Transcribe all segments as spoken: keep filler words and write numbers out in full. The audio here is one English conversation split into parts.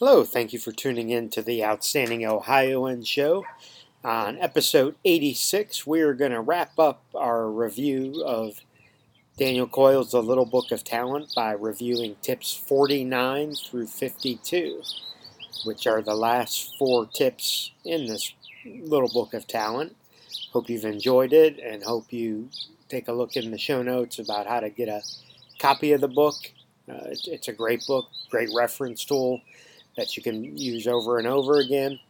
Hello, thank you for tuning in to the Outstanding Ohioan Show. On episode eighty-six, we are going to wrap up our review of Daniel Coyle's The Little Book of Talent by reviewing tips forty-nine through fifty-two, which are the last four tips in this Little Book of Talent. Hope you've enjoyed it and hope you take a look in the show notes about how to get a copy of the book. Uh, it, it's a great book, great reference tool that you can use over and over again.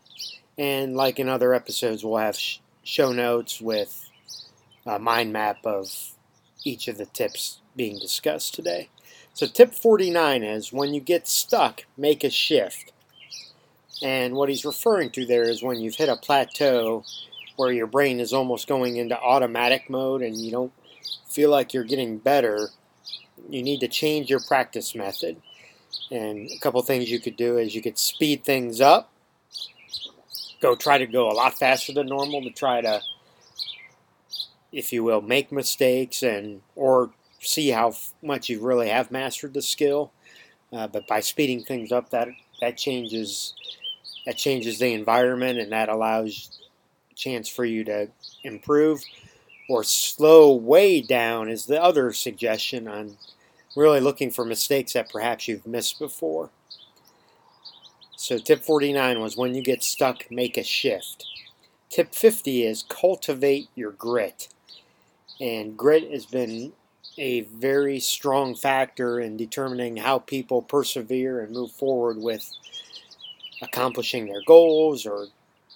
And like in other episodes, we'll have sh- show notes with a mind map of each of the tips being discussed today. So tip forty-nine is, when you get stuck, make a shift. And what he's referring to there is when you've hit a plateau where your brain is almost going into automatic mode and you don't feel like you're getting better, you need to change your practice method. And a couple things you could do is you could speed things up. Go try to go a lot faster than normal to try to, if you will, make mistakes and or see how f- much you really have mastered the skill. Uh, but by speeding things up, that that changes that changes the environment, and that allows a chance for you to improve. Or slow way down is the other suggestion on really looking for mistakes that perhaps you've missed before. So tip forty-nine was, when you get stuck, make a shift. Tip fifty is, cultivate your grit. And grit has been a very strong factor in determining how people persevere and move forward with accomplishing their goals or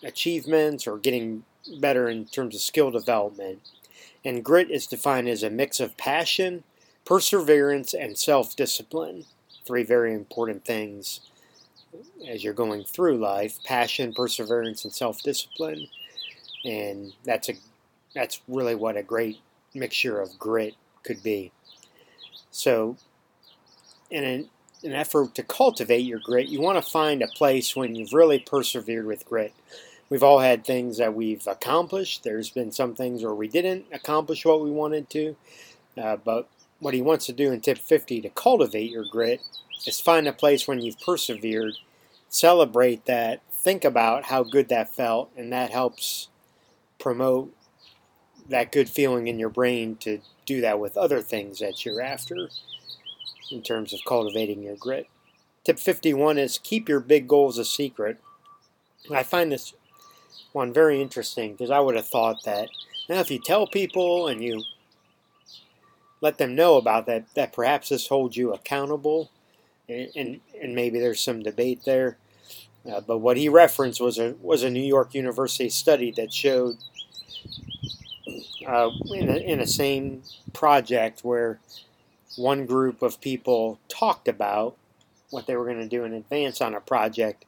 achievements or getting better in terms of skill development. And grit is defined as a mix of passion, perseverance, and self-discipline. Three very important things as you're going through life: passion, perseverance, and self-discipline. And that's a that's really what a great mixture of grit could be. So in an, an effort to cultivate your grit, you want to find a place when you've really persevered with grit. We've all had things that we've accomplished. There's been some things where we didn't accomplish what we wanted to. Uh, but what he wants to do in tip fifty to cultivate your grit is find a place when you've persevered, celebrate that, think about how good that felt, and that helps promote that good feeling in your brain to do that with other things that you're after in terms of cultivating your grit. Tip fifty-one is, keep your big goals a secret. I find this one very interesting, because I would have thought that now if you tell people and you let them know about that, that perhaps this holds you accountable, and and, and maybe there's some debate there. Uh, but what he referenced was a was a New York University study that showed uh, in a, in a same project where one group of people talked about what they were going to do in advance on a project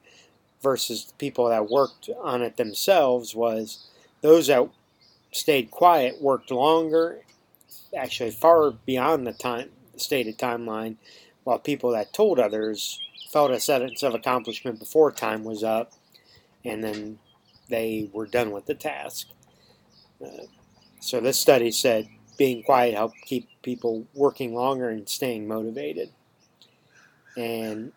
versus the people that worked on it themselves, was those that stayed quiet worked longer, actually far beyond the time stated timeline, while people that told others felt a sense of accomplishment before time was up, and then they were done with the task. Uh, so this study said being quiet helped keep people working longer and staying motivated. And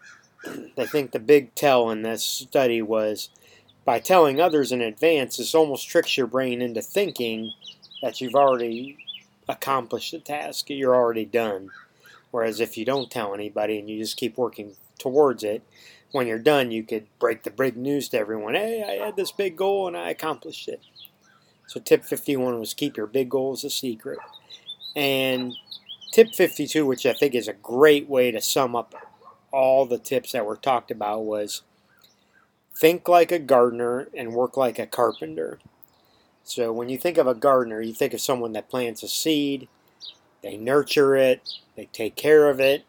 I think the big tell in this study was, by telling others in advance, this almost tricks your brain into thinking that you've already accomplished the task, you're already done. Whereas if you don't tell anybody and you just keep working towards it, when you're done, you could break the big news to everyone: hey, I had this big goal and I accomplished it. So tip fifty-one was, keep your big goals a secret. And tip fifty-two, which I think is a great way to sum up all the tips that were talked about, was think like a gardener and work like a carpenter. So when you think of a gardener, you think of someone that plants a seed, they nurture it, they take care of it,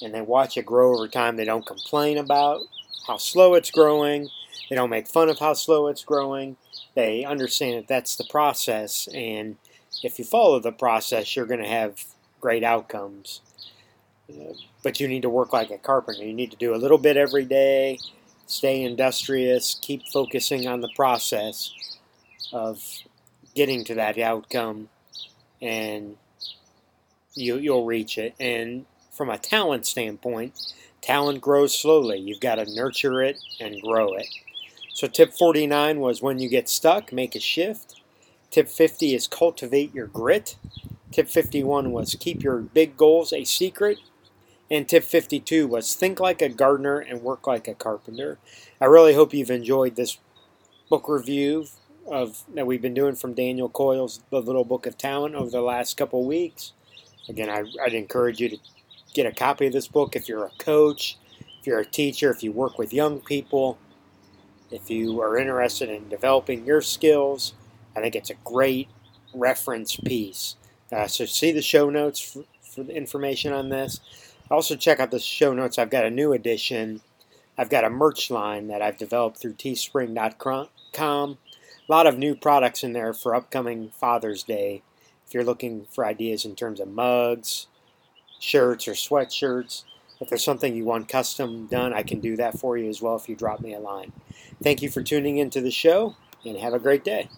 and they watch it grow over time. They don't complain about how slow it's growing. They don't make fun of how slow it's growing. They understand that that's the process, and if you follow the process, you're going to have great outcomes. But you need to work like a carpenter. You need to do a little bit every day, stay industrious, keep focusing on the process of getting to that outcome, and you, you'll reach it. And from a talent standpoint, talent grows slowly. You've got to nurture it and grow it. So tip forty-nine was when you get stuck, make a shift. Tip fifty is cultivate your grit. Tip fifty-one was keep your big goals a secret. And tip fifty-two was think like a gardener and work like a carpenter. I really hope you've enjoyed this book review of that we've been doing from Daniel Coyle's The Little Book of Talent over the last couple weeks. Again, I, I'd encourage you to get a copy of this book if you're a coach, if you're a teacher, if you work with young people, if you are interested in developing your skills. I think it's a great reference piece. Uh, so see the show notes for, for the information on this. Also check out the show notes. I've got a new edition. I've got a merch line that I've developed through teespring dot com. A lot of new products in there for upcoming Father's Day. If you're looking for ideas in terms of mugs, shirts, or sweatshirts, if there's something you want custom done, I can do that for you as well if you drop me a line. Thank you for tuning into the show, and have a great day.